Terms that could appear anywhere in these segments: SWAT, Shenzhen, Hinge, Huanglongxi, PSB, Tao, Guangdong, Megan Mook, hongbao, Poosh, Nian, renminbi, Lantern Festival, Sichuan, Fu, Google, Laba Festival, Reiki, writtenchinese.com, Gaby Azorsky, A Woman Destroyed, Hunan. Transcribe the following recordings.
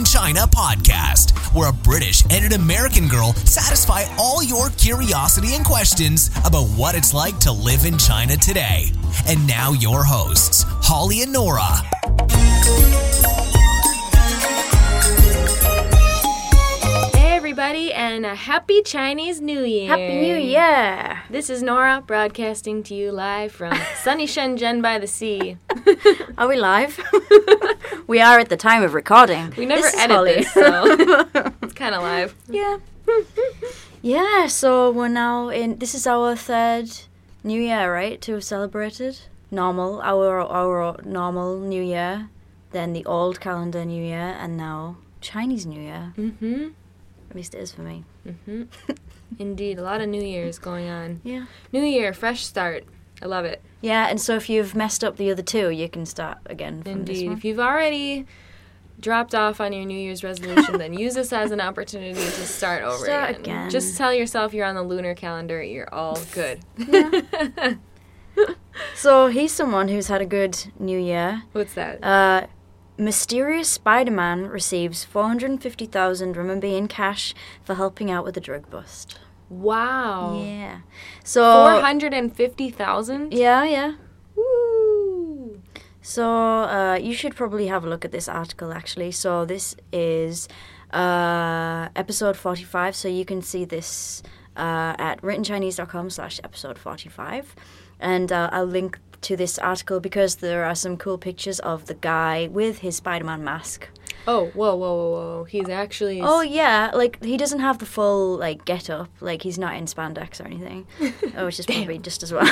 in China podcast, where a British and an American girl satisfy all your curiosity and questions about what it's like to live in China today. And now your hosts, Holly and Nora. Everybody, and a happy Chinese New Year. Happy New Year. This is Nora broadcasting to you live from sunny Shenzhen by the sea. Are we live? We are at the time of recording. We never edit this, so it's kind of live. Yeah. Yeah, so we're now in, this is our third New Year, right, to have celebrated? Normal, our normal New Year, then the old calendar New Year, and now Chinese New Year. Mm-hmm. At least it is for me. Mm-hmm. Indeed, a lot of New Year's going on. Yeah. New Year, fresh start. I love it. Yeah, and so if you've messed up the other two, you can start again from this one. If you've already dropped off on your New Year's resolution, then use this as an opportunity to start over again. Start again. Just tell yourself you're on the lunar calendar. You're all good. Yeah. So he's someone who's had a good New Year. What's that? Mysterious Spider-Man receives 450,000 renminbi in cash for helping out with the drug bust. Wow. Yeah. So 450,000? Yeah. Woo. So you should probably have a look at this article, actually. So this is episode 45, so you can see this at writtenchinese.com/episode 45. And I'll link to this article because there are some cool pictures of the guy with his Spider-Man mask. Oh, whoa. He's actually... Oh, yeah. Like, he doesn't have the full, like, get-up. Like, he's not in spandex or anything. Which is probably just as well.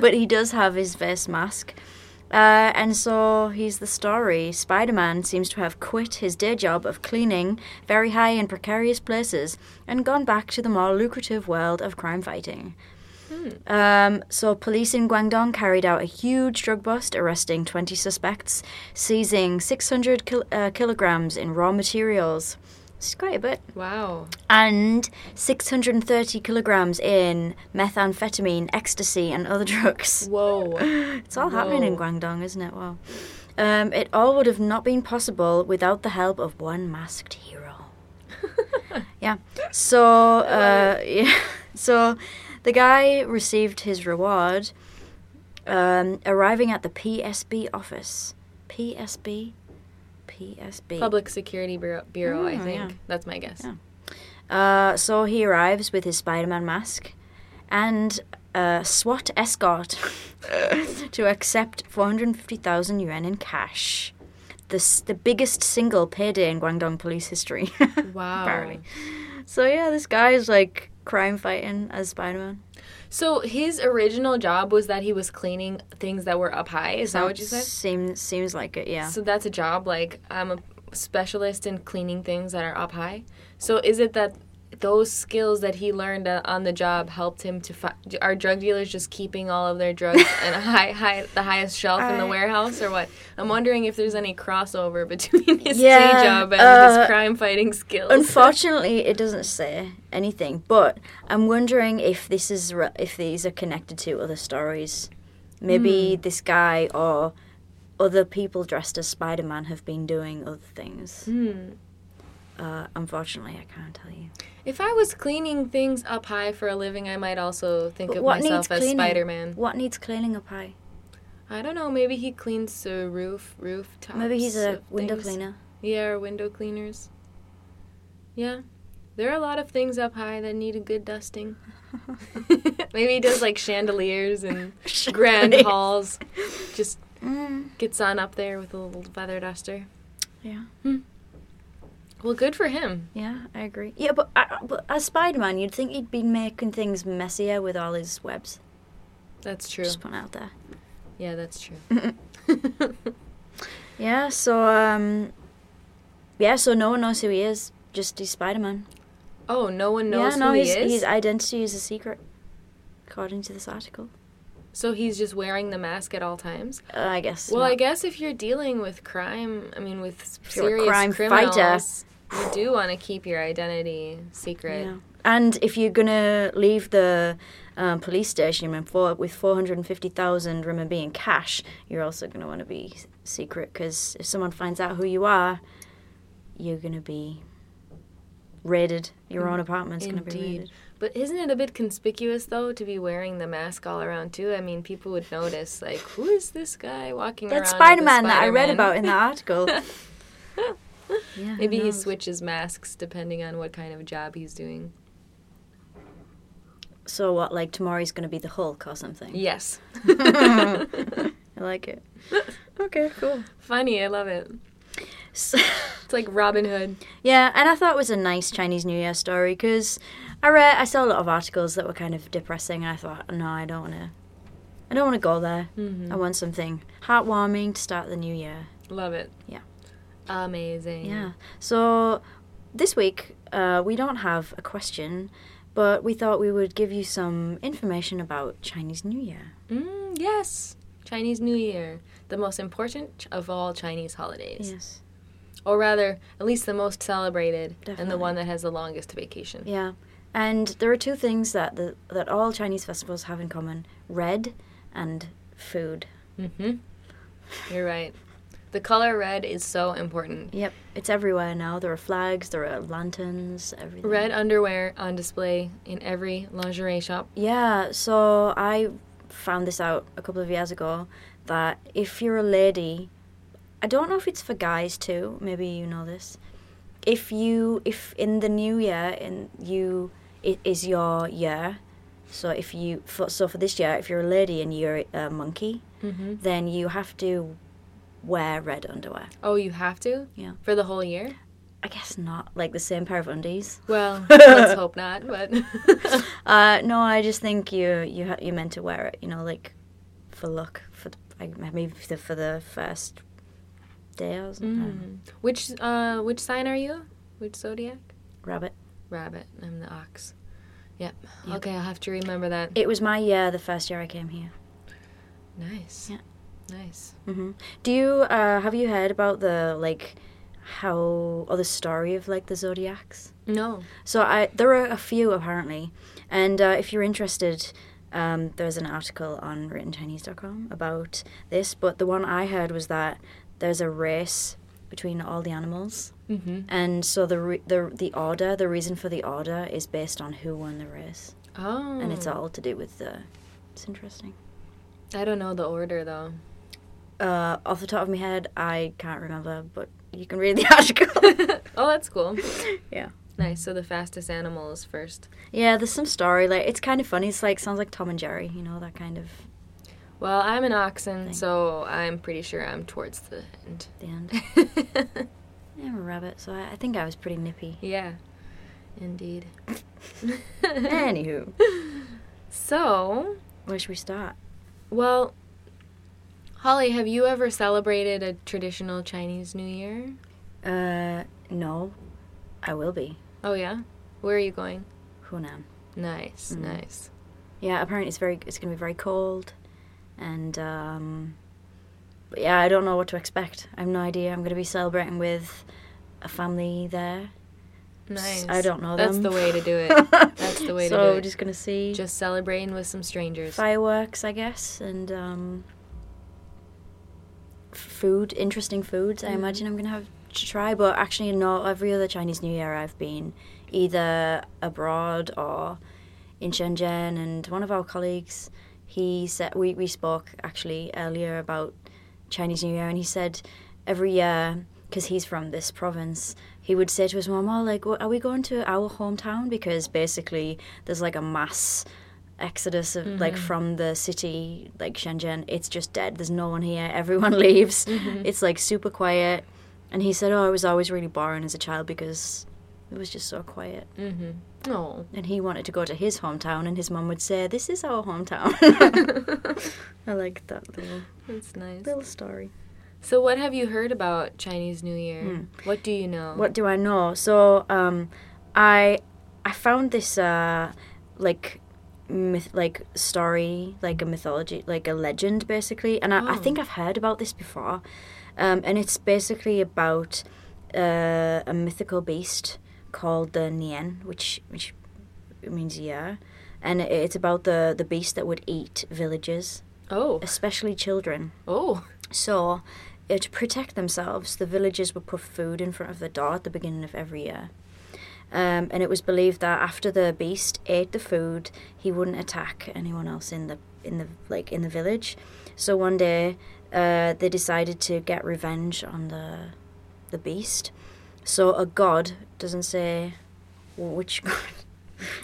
But he does have his face mask. And so here's the story. Spider-Man seems to have quit his day job of cleaning very high and precarious places and gone back to the more lucrative world of crime fighting. So police in Guangdong carried out a huge drug bust, arresting 20 suspects, seizing 600 kilograms in raw materials. Which is quite a bit. Wow. And 630 kilograms in methamphetamine, ecstasy, and other drugs. Whoa. It's all happening in Guangdong, isn't it? Wow. It all would have not been possible without the help of one masked hero. Yeah. So, the guy received his reward, arriving at the PSB office. PSB. Public Security Bureau, I think. Yeah. That's my guess. Yeah. So he arrives with his Spider-Man mask and a SWAT escort to accept 450,000 yuan in cash. The biggest single payday in Guangdong police history. Wow. Apparently. So, yeah, this guy is like... crime fighting as Spider-Man. So his original job was that he was cleaning things that were up high. Is that what you said? Seems like it, yeah. So that's a job. Like, I'm a specialist in cleaning things that are up high. So is it that those skills that he learned on the job helped him to are drug dealers just keeping all of their drugs in a the highest shelf in the warehouse, or what? I'm wondering if there's any crossover between his day job and his crime-fighting skills. Unfortunately, it doesn't say anything, but I'm wondering if this is if these are connected to other stories. Maybe this guy or other people dressed as Spider-Man have been doing other things. Unfortunately, I can't tell you. If I was cleaning things up high for a living, I might also think of myself as Spider-Man. What needs cleaning up high? I don't know. Maybe he cleans the rooftops. Maybe he's a window cleaner. Yeah, or window cleaners. Yeah. There are a lot of things up high that need a good dusting. Maybe he does, like, chandeliers and grand halls. Just gets on up there with a little feather duster. Yeah. Well, good for him. Yeah, I agree. Yeah, but as Spider-Man, you'd think he'd be making things messier with all his webs. That's true. Just putting out there. Yeah, that's true. Yeah, so, so no one knows who he is. Just he's Spider-Man. Oh, no one knows who he is? His identity is a secret, according to this article. So he's just wearing the mask at all times? I guess. Well, I guess if you're dealing with crime, with serious criminals... Fighter. You do want to keep your identity secret. Yeah. And if you're going to leave the police station with 450,000 renminbi in cash, you're also going to want to be secret, because if someone finds out who you are, you're going to be raided. Your own apartment's going to be raided. But isn't it a bit conspicuous, though, to be wearing the mask all around, too? I mean, people would notice, like, who is this guy walking around? That Spider-Man that I read about in the article. Yeah, maybe he switches masks depending on what kind of job he's doing. So what, like, tomorrow he's going to be the Hulk or something? Yes. I like it. Okay, cool. Funny, I love it. So it's like Robin Hood. Yeah, and I thought it was a nice Chinese New Year story because I saw a lot of articles that were kind of depressing, and I thought, no, I don't want to go there. Mm-hmm. I want something heartwarming to start the new year. Love it. Yeah. Amazing. Yeah. So this week we don't have a question, but we thought we would give you some information about Chinese New Year. Yes, Chinese New Year, the most important of all Chinese holidays. Yes. Or rather, at least the most celebrated. Definitely. And the one that has the longest vacation. Yeah. And there are two things that that all Chinese festivals have in common, red and food. Mm-hmm. You're right. The color red is so important. Yep. It's everywhere now. There are flags, there are lanterns, everything. Red underwear on display in every lingerie shop. Yeah. So I found this out a couple of years ago, that if you're a lady, I don't know if it's for guys too, maybe you know this, if in the new year, it is your year, so for this year, if you're a lady and you're a monkey, mm-hmm. then you have to wear red underwear. Oh, you have to? Yeah. For the whole year? I guess not, like the same pair of undies. Well, let's hope not, but... no, I just think you're meant to wear it, you know, like, for luck, for the first day or something. Mm. Which sign are you? Which zodiac? Rabbit. I'm the ox. Yep. Okay, I'll have to remember that. It was my year, the first year I came here. Nice. Yeah. Nice. Mm-hmm. Do you, have you heard about the, like... the story of, like, the zodiacs? No. So there are a few, apparently. And if you're interested, there's an article on writtenchinese.com about this. But the one I heard was that there's a race between all the animals. Mm-hmm. And so the reason for the order is based on who won the race. Oh. And it's all to do with it's interesting. I don't know the order, though. Off the top of my head, I can't remember, but... You can read the article. Oh, that's cool. Yeah. Nice. So the fastest animal is first. Yeah, there's some story. Like, it's kind of funny. It's like, sounds like Tom and Jerry, you know, that kind of... Well, I'm an oxen, so I'm pretty sure I'm towards the end. I'm a rabbit, so I think I was pretty nippy. Yeah. Indeed. Anywho. So... Where should we start? Well... Holly, have you ever celebrated a traditional Chinese New Year? No. I will be. Oh, yeah? Where are you going? Hunan. Nice, nice. Yeah, apparently it's going to be very cold, and, I don't know what to expect. I have no idea. I'm going to be celebrating with a family there. Nice. I don't know them. That's the way to do it. So we're just going to see. Just celebrating with some strangers. Fireworks, I guess, and, food, interesting foods. I imagine I'm going to have to try, but actually no, every other Chinese New Year I've been either abroad or in Shenzhen, and one of our colleagues, he said, we spoke actually earlier about Chinese New Year, and he said every year, because he's from this province, he would say to his mama, like, are we going to our hometown? Because basically there's like a mass exodus of, like, from the city, like Shenzhen. It's just dead. There's no one here. Everyone leaves. Mm-hmm. It's like super quiet. And he said, "Oh, I was always really boring as a child because it was just so quiet." Mm-hmm. Oh. And he wanted to go to his hometown, and his mum would say, "This is our hometown." I like that little story. So, what have you heard about Chinese New Year? What do you know? What do I know? So, I found this story, like a mythology, like a legend, basically. And I think I've heard about this before. And it's basically about a mythical beast called the Nian, which means year. And it's about the beast that would eat villages. Oh. Especially children. Oh. So To protect themselves, the villagers would put food in front of the door at the beginning of every year. And it was believed that after the beast ate the food, he wouldn't attack anyone else in the village. So one day, they decided to get revenge on the beast. So a god, doesn't say which god,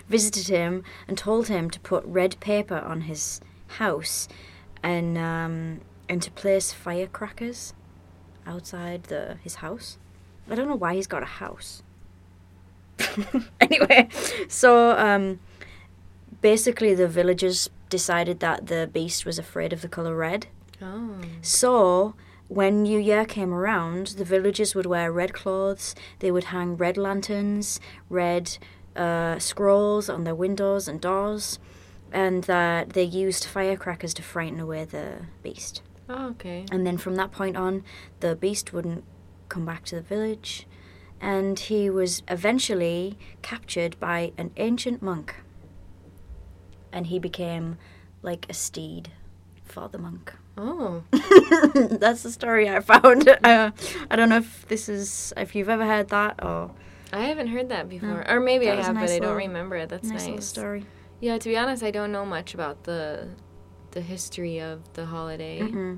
visited him and told him to put red paper on his house and to place firecrackers outside his house. I don't know why he's got a house. Anyway, so basically the villagers decided that the beast was afraid of the colour red. Oh. So when New Year came around, the villagers would wear red clothes, they would hang red lanterns, red scrolls on their windows and doors, and that they used firecrackers to frighten away the beast. Oh, okay. And then from that point on, the beast wouldn't come back to the village, and he was eventually captured by an ancient monk. And he became like a steed for the monk. Oh. That's the story I found. I don't know if you've ever heard that or... I haven't heard that before. No, or maybe I have, nice but I don't remember it. That's nice. Nice story. Yeah, to be honest, I don't know much about the history of the holiday. Mm-hmm.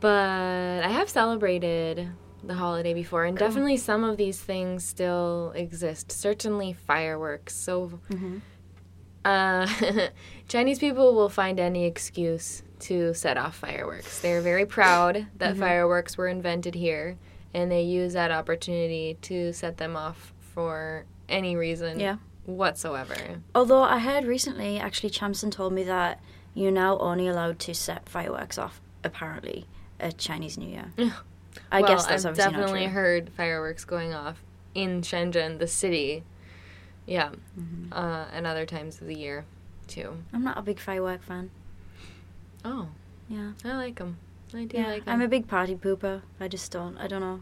But I have celebrated the holiday before, and definitely some of these things still exist. Certainly fireworks. So mm-hmm. Chinese people will find any excuse to set off fireworks. They're very proud that mm-hmm. fireworks were invented here, and they use that opportunity to set them off for any reason. Yeah. Whatsoever. Although I heard recently, actually, Chamson told me that you're now only allowed to set fireworks off, apparently, at Chinese New Year. I guess that's obviously not true. I've definitely heard fireworks going off in Shenzhen, the city, yeah, mm-hmm. And other times of the year, too. I'm not a big firework fan. Oh. Yeah. I like them. I do like them. I'm a big party pooper. I don't know.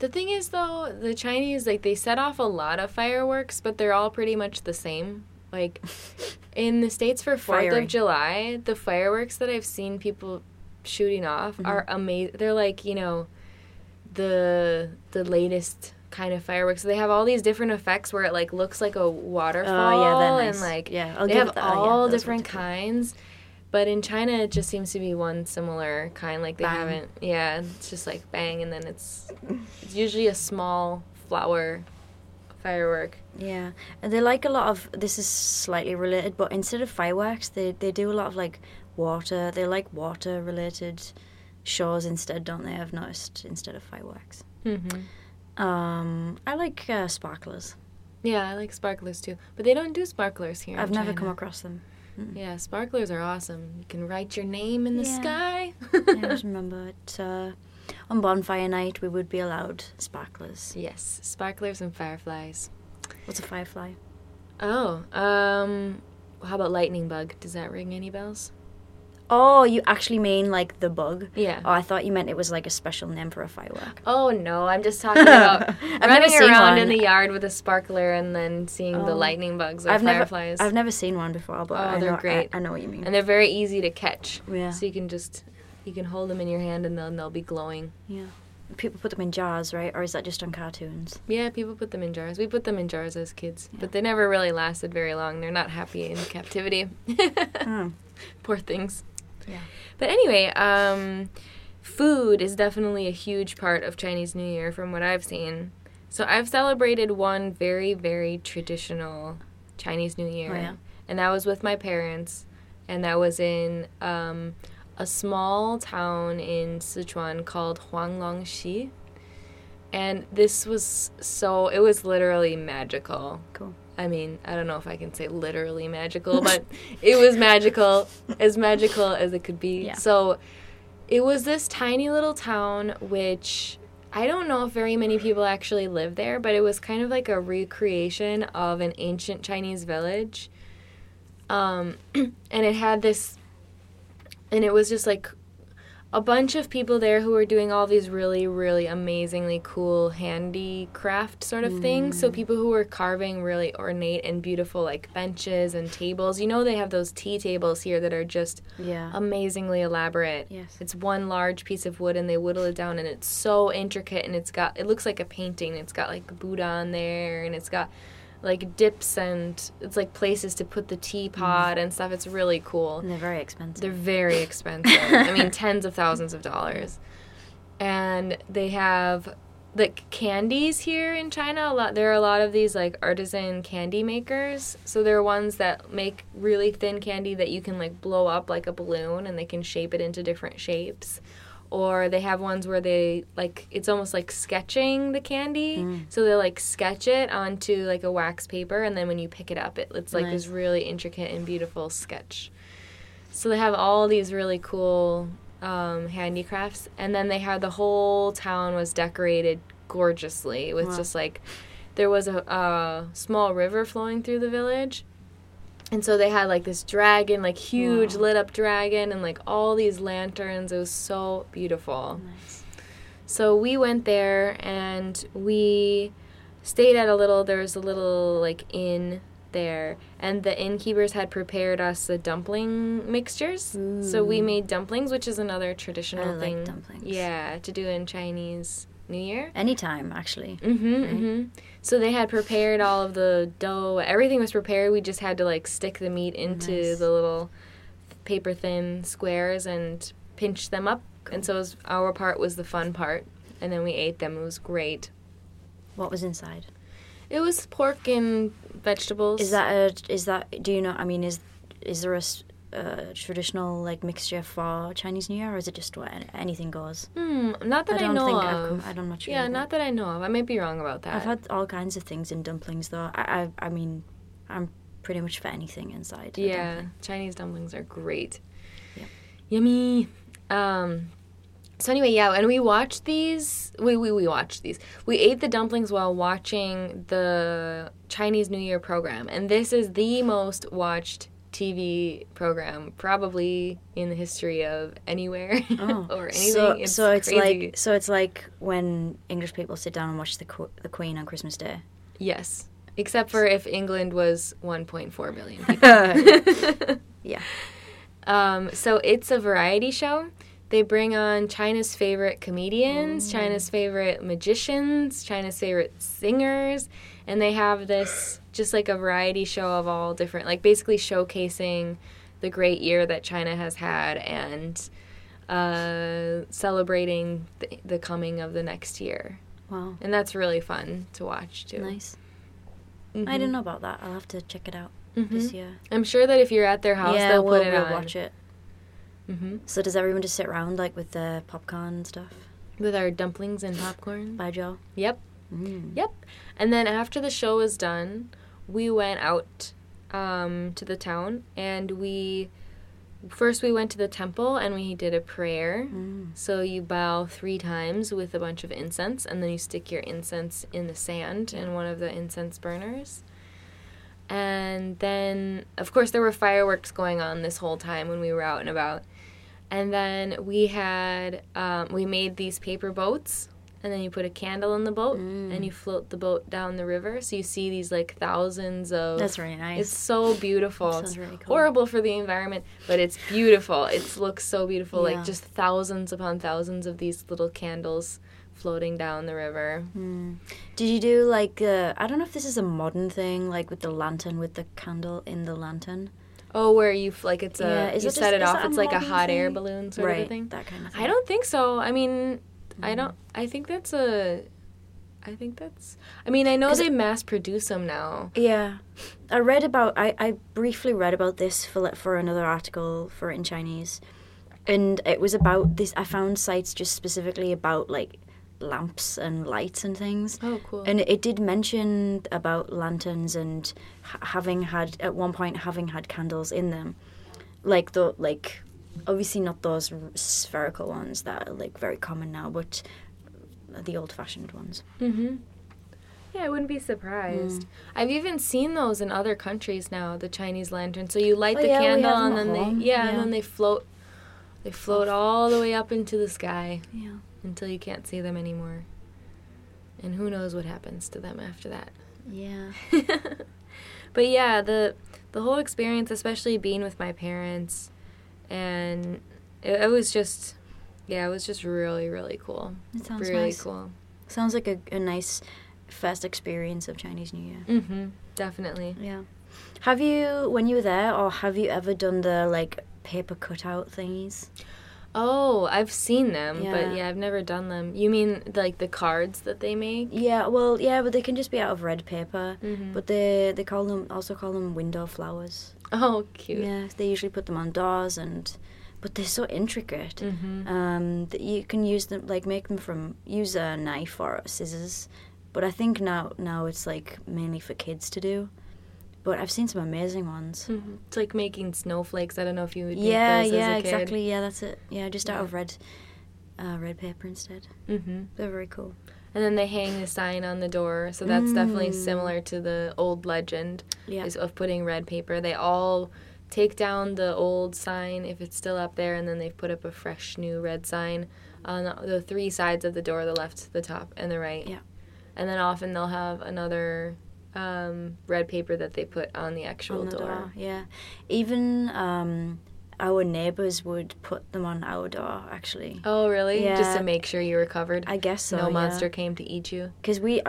The thing is, though, the Chinese, like, they set off a lot of fireworks, but they're all pretty much the same. Like, in the States for 4th of July, the fireworks that I've seen people shooting off mm-hmm. are amazing. They're, like, you know, the latest kind of fireworks. So they have all these different effects where it, like, looks like a waterfall. Oh, yeah, they're nice. And, like, yeah, they have all different kinds. But in China, it just seems to be one similar kind. Like, they bang. Haven't... Yeah, it's just like bang, and then it's usually a small flower firework. Yeah. And they like a lot of... This is slightly related, but instead of fireworks, they do a lot of, like, water. They like water-related shows instead, don't they? I've noticed, instead of fireworks. Mm-hmm. I like sparklers. Yeah, I like sparklers, too. But they don't do sparklers here in China. I've never come across them. Yeah, sparklers are awesome. You can write your name in the sky. Yeah, I just remember it. On bonfire night, we would be allowed sparklers. Yes, sparklers and fireflies. What's a firefly? Oh, how about lightning bug? Does that ring any bells? Oh, you actually mean like the bug? Yeah. Oh, I thought you meant it was like a special name for a firework. Oh, no, I'm just talking about running around in the yard with a sparkler and then seeing the lightning bugs or fireflies. I've never seen one before, but they're great. I know what you mean. And they're very easy to catch. Yeah. So you can hold them in your hand and they'll be glowing. Yeah. People put them in jars, right? Or is that just on cartoons? Yeah, people put them in jars. We put them in jars as kids, but they never really lasted very long. They're not happy in captivity. Oh. Poor things. Yeah. But anyway, food is definitely a huge part of Chinese New Year from what I've seen. So I've celebrated one very, very traditional Chinese New Year. Oh, yeah. And that was with my parents. And that was in a small town in Sichuan called Huanglongxi. And this was it was literally magical. Cool. I mean, I don't know if I can say literally magical, but it was magical as it could be. Yeah. So it was this tiny little town, which I don't know if very many people actually live there, but it was kind of like a recreation of an ancient Chinese village. And it was just like a bunch of people there who were doing all these really, really amazingly cool handicraft sort of things. So people who were carving really ornate and beautiful, like, benches and tables. You know, they have those tea tables here that are just amazingly elaborate. Yes. It's one large piece of wood, and they whittle it down, and it's so intricate, and it looks like a painting. It's got, like, Buddha on there, and it's got, like, dips, and it's like places to put the teapot and stuff. It's really cool. And they're very expensive. I mean, tens of thousands of dollars. And they have, like, candies here in China. There are a lot of these, like, artisan candy makers. So there are ones that make really thin candy that you can, like, blow up like a balloon, and they can shape it into different shapes. Or they have ones where they, like, it's almost like sketching the candy. So they, like, sketch it onto, like, a wax paper, and then when you pick it up, it's like this really intricate and beautiful sketch. So they have all these really cool handicrafts. And then they had the whole town was decorated gorgeously with just, like, there was a small river flowing through the village. And so they had, like, this dragon, like, huge lit-up dragon, and, like, all these lanterns. It was so beautiful. Nice. So we went there, and we stayed at there was a little, like, inn there. And the innkeepers had prepared us the dumpling mixtures. Ooh. So we made dumplings, which is another traditional thing. I like dumplings. Yeah, to do in Chinese New Year? Anytime, actually. So they had prepared all of the dough. Everything was prepared. We just had to, like, stick the meat into the little paper-thin squares and pinch them up. Cool. And so our part was the fun part. And then we ate them. It was great. What was inside? It was pork and vegetables. Is there a traditional, like, mixture for Chinese New Year, or is it just where anything goes? Not that I know of. I'm not sure. Yeah, not that I know of. I might be wrong about that. I've had all kinds of things in dumplings, though. I mean, I'm pretty much for anything inside. Yeah, Chinese dumplings are great. Yeah. Yummy. So anyway, and we watched these. We watched these. We ate the dumplings while watching the Chinese New Year program, and this is the most watched TV program probably in the history of anywhere or anything. So it's like when English people sit down and watch the Queen on Christmas Day. Yes, except for if England was 1.4 billion people. Yeah. So it's a variety show. They bring on China's favorite comedians, China's favorite magicians, China's favorite singers, and they have this just like a variety show of all different, like basically showcasing the great year that China has had and celebrating the coming of the next year. Wow. And that's really fun to watch too. Nice. Mm-hmm. I didn't know about that. I'll have to check it out this year. I'm sure that if you're at their house, they'll put it on. Yeah, we'll watch it. Mm-hmm. So does everyone just sit around, like, with the popcorn and stuff? With our dumplings and popcorn? By Joe? Yep. Mm. Yep. And then after the show was done, we went out to the town, and we went to the temple, and we did a prayer. So you bow 3 times with a bunch of incense, and then you stick your incense in the sand in one of the incense burners. And then, of course, there were fireworks going on this whole time when we were out and about. And then we had, we made these paper boats, and then you put a candle in the boat, and you float the boat down the river. So you see these, like, thousands of... That's really nice. It's so beautiful. That sounds really cool. It's horrible for the environment, but it's beautiful. It looks so beautiful, like just thousands upon thousands of these little candles floating down the river. Did you do, like, I don't know if this is a modern thing, like with the lantern, with the candle in the lantern? Oh, where you, like, it's you set it off, it's like a hot air balloon sort of thing? Right, that kind of thing. I don't think so. I mean, I know they mass produce them now. Yeah. I briefly read about this for another article for in Chinese, and it was about this, I found sites just specifically about, like, lamps and lights and things. Oh, cool. And it did mention about lanterns and having had candles in them, like the obviously not those spherical ones that are, like, very common now, but the old-fashioned ones. Yeah, I wouldn't be surprised. I've even seen those in other countries now, the Chinese lantern. So you light the candle, and then they float. They float all the way up into the sky until you can't see them anymore. And who knows what happens to them after that. Yeah. But yeah, the whole experience, especially being with my parents, and it was just, it was just really, really cool. It sounds really nice. Cool. Sounds like a nice, fast experience of Chinese New Year. Mm-hmm. Definitely. Yeah. Have you, when you were there, or have you ever done the, like, paper cutout thingies? Oh, I've seen them, but, I've never done them. You mean, like, the cards that they make? Yeah, well, but they can just be out of red paper, but they also call them window flowers. Oh, cute. Yeah, they usually put them on doors, but they're so intricate that you can use them, like, use a knife or scissors, but I think now it's, like, mainly for kids to do. But I've seen some amazing ones. Mm-hmm. It's like making snowflakes. I don't know if you would make those as a kid. Yeah, exactly. Yeah, that's it. Yeah, just out of red paper instead. Mm-hmm. They're very cool. And then they hang a sign on the door, so that's definitely similar to the old legend of putting red paper. They all take down the old sign if it's still up there, and then they put up a fresh new red sign on the three sides of the door, the left, the top, and the right. Yeah. And then often they'll have another... red paper that they put on the actual door. Yeah, even our neighbors would put them on our door, actually. Oh, really? Yeah. Just to make sure you were covered? I guess so. No monster came to eat you? Because we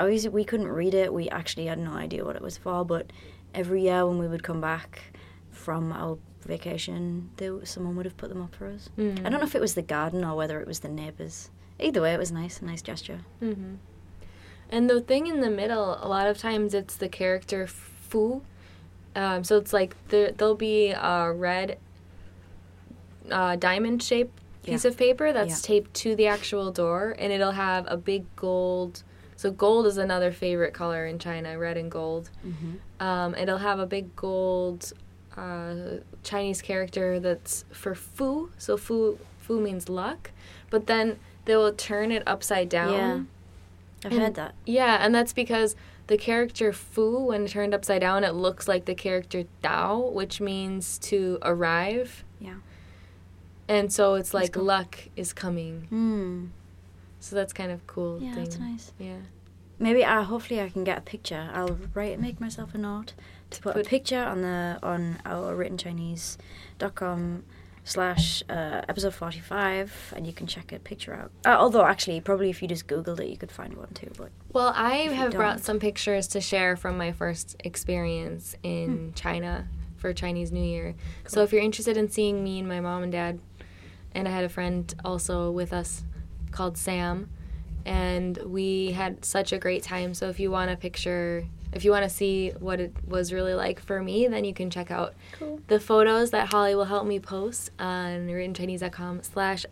couldn't read it. We actually had no idea what it was for. But every year when we would come back from our vacation, someone would have put them up for us. Mm-hmm. I don't know if it was the garden or whether it was the neighbors. Either way, it was nice. A nice gesture. Mm-hmm. And the thing in the middle, a lot of times it's the character Fu. So it's like there'll be a red diamond-shaped piece of paper that's taped to the actual door, and it'll have a big gold. So gold is another favorite color in China, red and gold. Mm-hmm. It'll have a big gold Chinese character that's for Fu. So Fu means luck. But then they will turn it upside down. Yeah. I've heard that. Yeah, and that's because the character Fu, when turned upside down, it looks like the character Tao, which means to arrive. Yeah. And so it's like luck is coming. Mm. So that's kind of cool. Yeah, that's nice. Yeah. Maybe hopefully I can get a picture. I'll make myself a note to put a picture on our writtenchinese.com / episode 45, and you can check a picture out. Although, actually, probably if you just Googled it, you could find one too. But I have brought some pictures to share from my first experience in China for Chinese New Year. Cool. So if you're interested in seeing me and my mom and dad, and I had a friend also with us called Sam, and we had such a great time. So if you want a picture... If you want to see what it was really like for me, then you can check out the photos that Holly will help me post on writtenchinese.com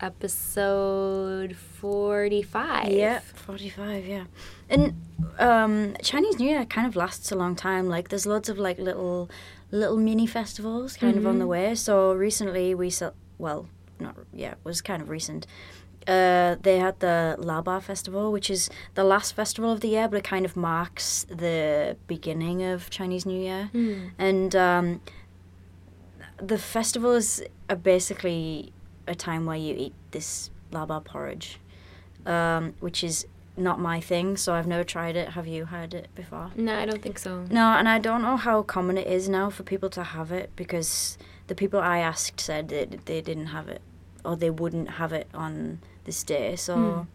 / episode 45. Yeah, 45, yeah. And Chinese New Year kind of lasts a long time. Like, there's loads of, like, little mini festivals kind of on the way. So recently it was kind of recent. They had the Laba Festival, which is the last festival of the year, but it kind of marks the beginning of Chinese New Year. Mm. And the festivals are basically a time where you eat this laba porridge, which is not my thing, so I've never tried it. Have you had it before? No, I don't think so. No, and I don't know how common it is now for people to have it, because the people I asked said that they didn't have it. Or they wouldn't have it on this day. So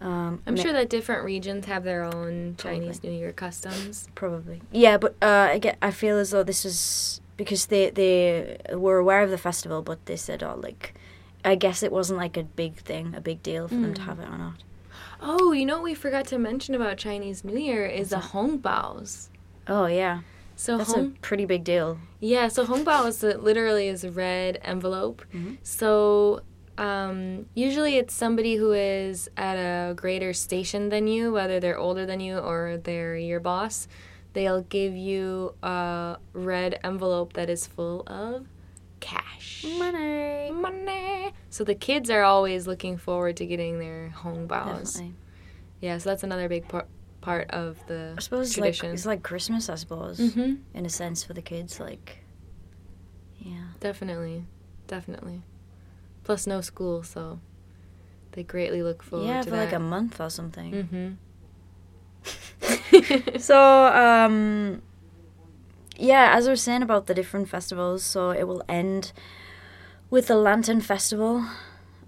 I'm sure that different regions have their own Chinese New Year customs. Probably. Yeah, but I feel as though this is because they were aware of the festival, but they said, I guess it wasn't like a big thing, a big deal for them to have it or not. Oh, you know what we forgot to mention about Chinese New Year is the Hongbaos. Oh, yeah. So that's a pretty big deal. Yeah, so Hongbao literally is a red envelope. Mm-hmm. So usually it's somebody who is at a greater station than you, whether they're older than you or they're your boss. They'll give you a red envelope that is full of cash. Money. So the kids are always looking forward to getting their Hongbaos. Definitely. Yeah, so that's another big part of the tradition. It's like Christmas, I suppose, in a sense for the kids. Definitely. Plus no school, so they greatly look forward to that. Yeah, for like a month or something. Mm-hmm. So, as I was saying about the different festivals, so it will end with the Lantern Festival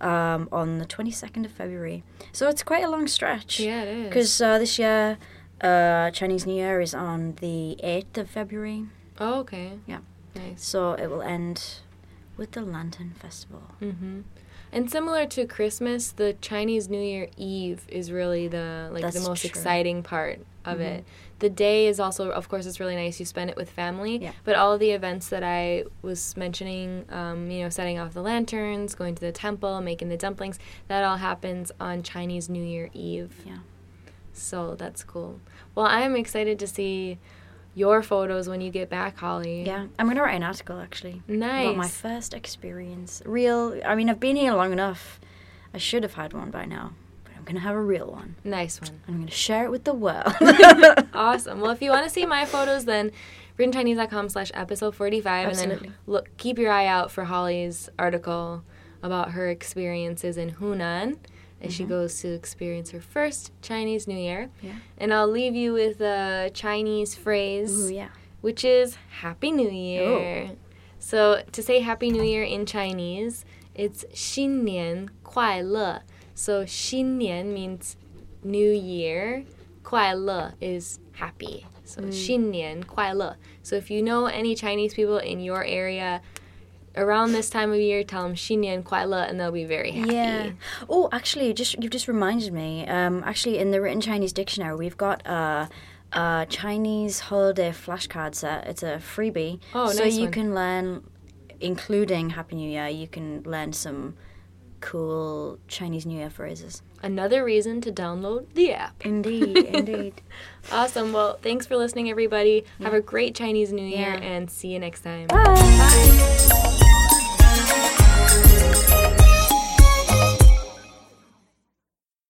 on the 22nd of February. So it's quite a long stretch. Yeah, it is. Because this year, Chinese New Year is on the 8th of February. Oh, okay. Yeah. Nice. So it will end with the Lantern Festival. Mm-hmm. And similar to Christmas, the Chinese New Year Eve is really the most exciting part of mm-hmm. it. The day is also, of course, it's really nice. You spend it with family. Yeah. But all of the events that I was mentioning, setting off the lanterns, going to the temple, making the dumplings, that all happens on Chinese New Year Eve. Yeah. So that's cool. Well, I'm excited to see your photos when you get back, Holly. Yeah, I'm going to write an article, actually. Nice. About my first experience. I've been here long enough. I should have had one by now, but I'm going to have a real one. Nice one. I'm going to share it with the world. Awesome. Well, if you want to see my photos, then writtenchinese.com/episode 45. Absolutely. And then keep your eye out for Holly's article about her experiences in Hunan. As mm-hmm. she goes to experience her first Chinese New Year. Yeah. And I'll leave you with a Chinese phrase, which is Happy New Year. Oh. So to say Happy New Year in Chinese, it's 新年快乐. So 新年 means New Year, 快乐 is happy. So 新年快乐. So if you know any Chinese people in your area, around this time of year, tell them 新年快乐, and they'll be very happy. Yeah. Oh, actually, you've just reminded me. Actually, in the Written Chinese Dictionary, we've got a Chinese holiday flashcard set. It's a freebie. Oh, so nice. So you can learn, including Happy New Year, you can learn some cool Chinese New Year phrases. Another reason to download the app. Indeed. Awesome. Well, thanks for listening, everybody. Yeah. Have a great Chinese New Year, and see you next time. Bye. Bye.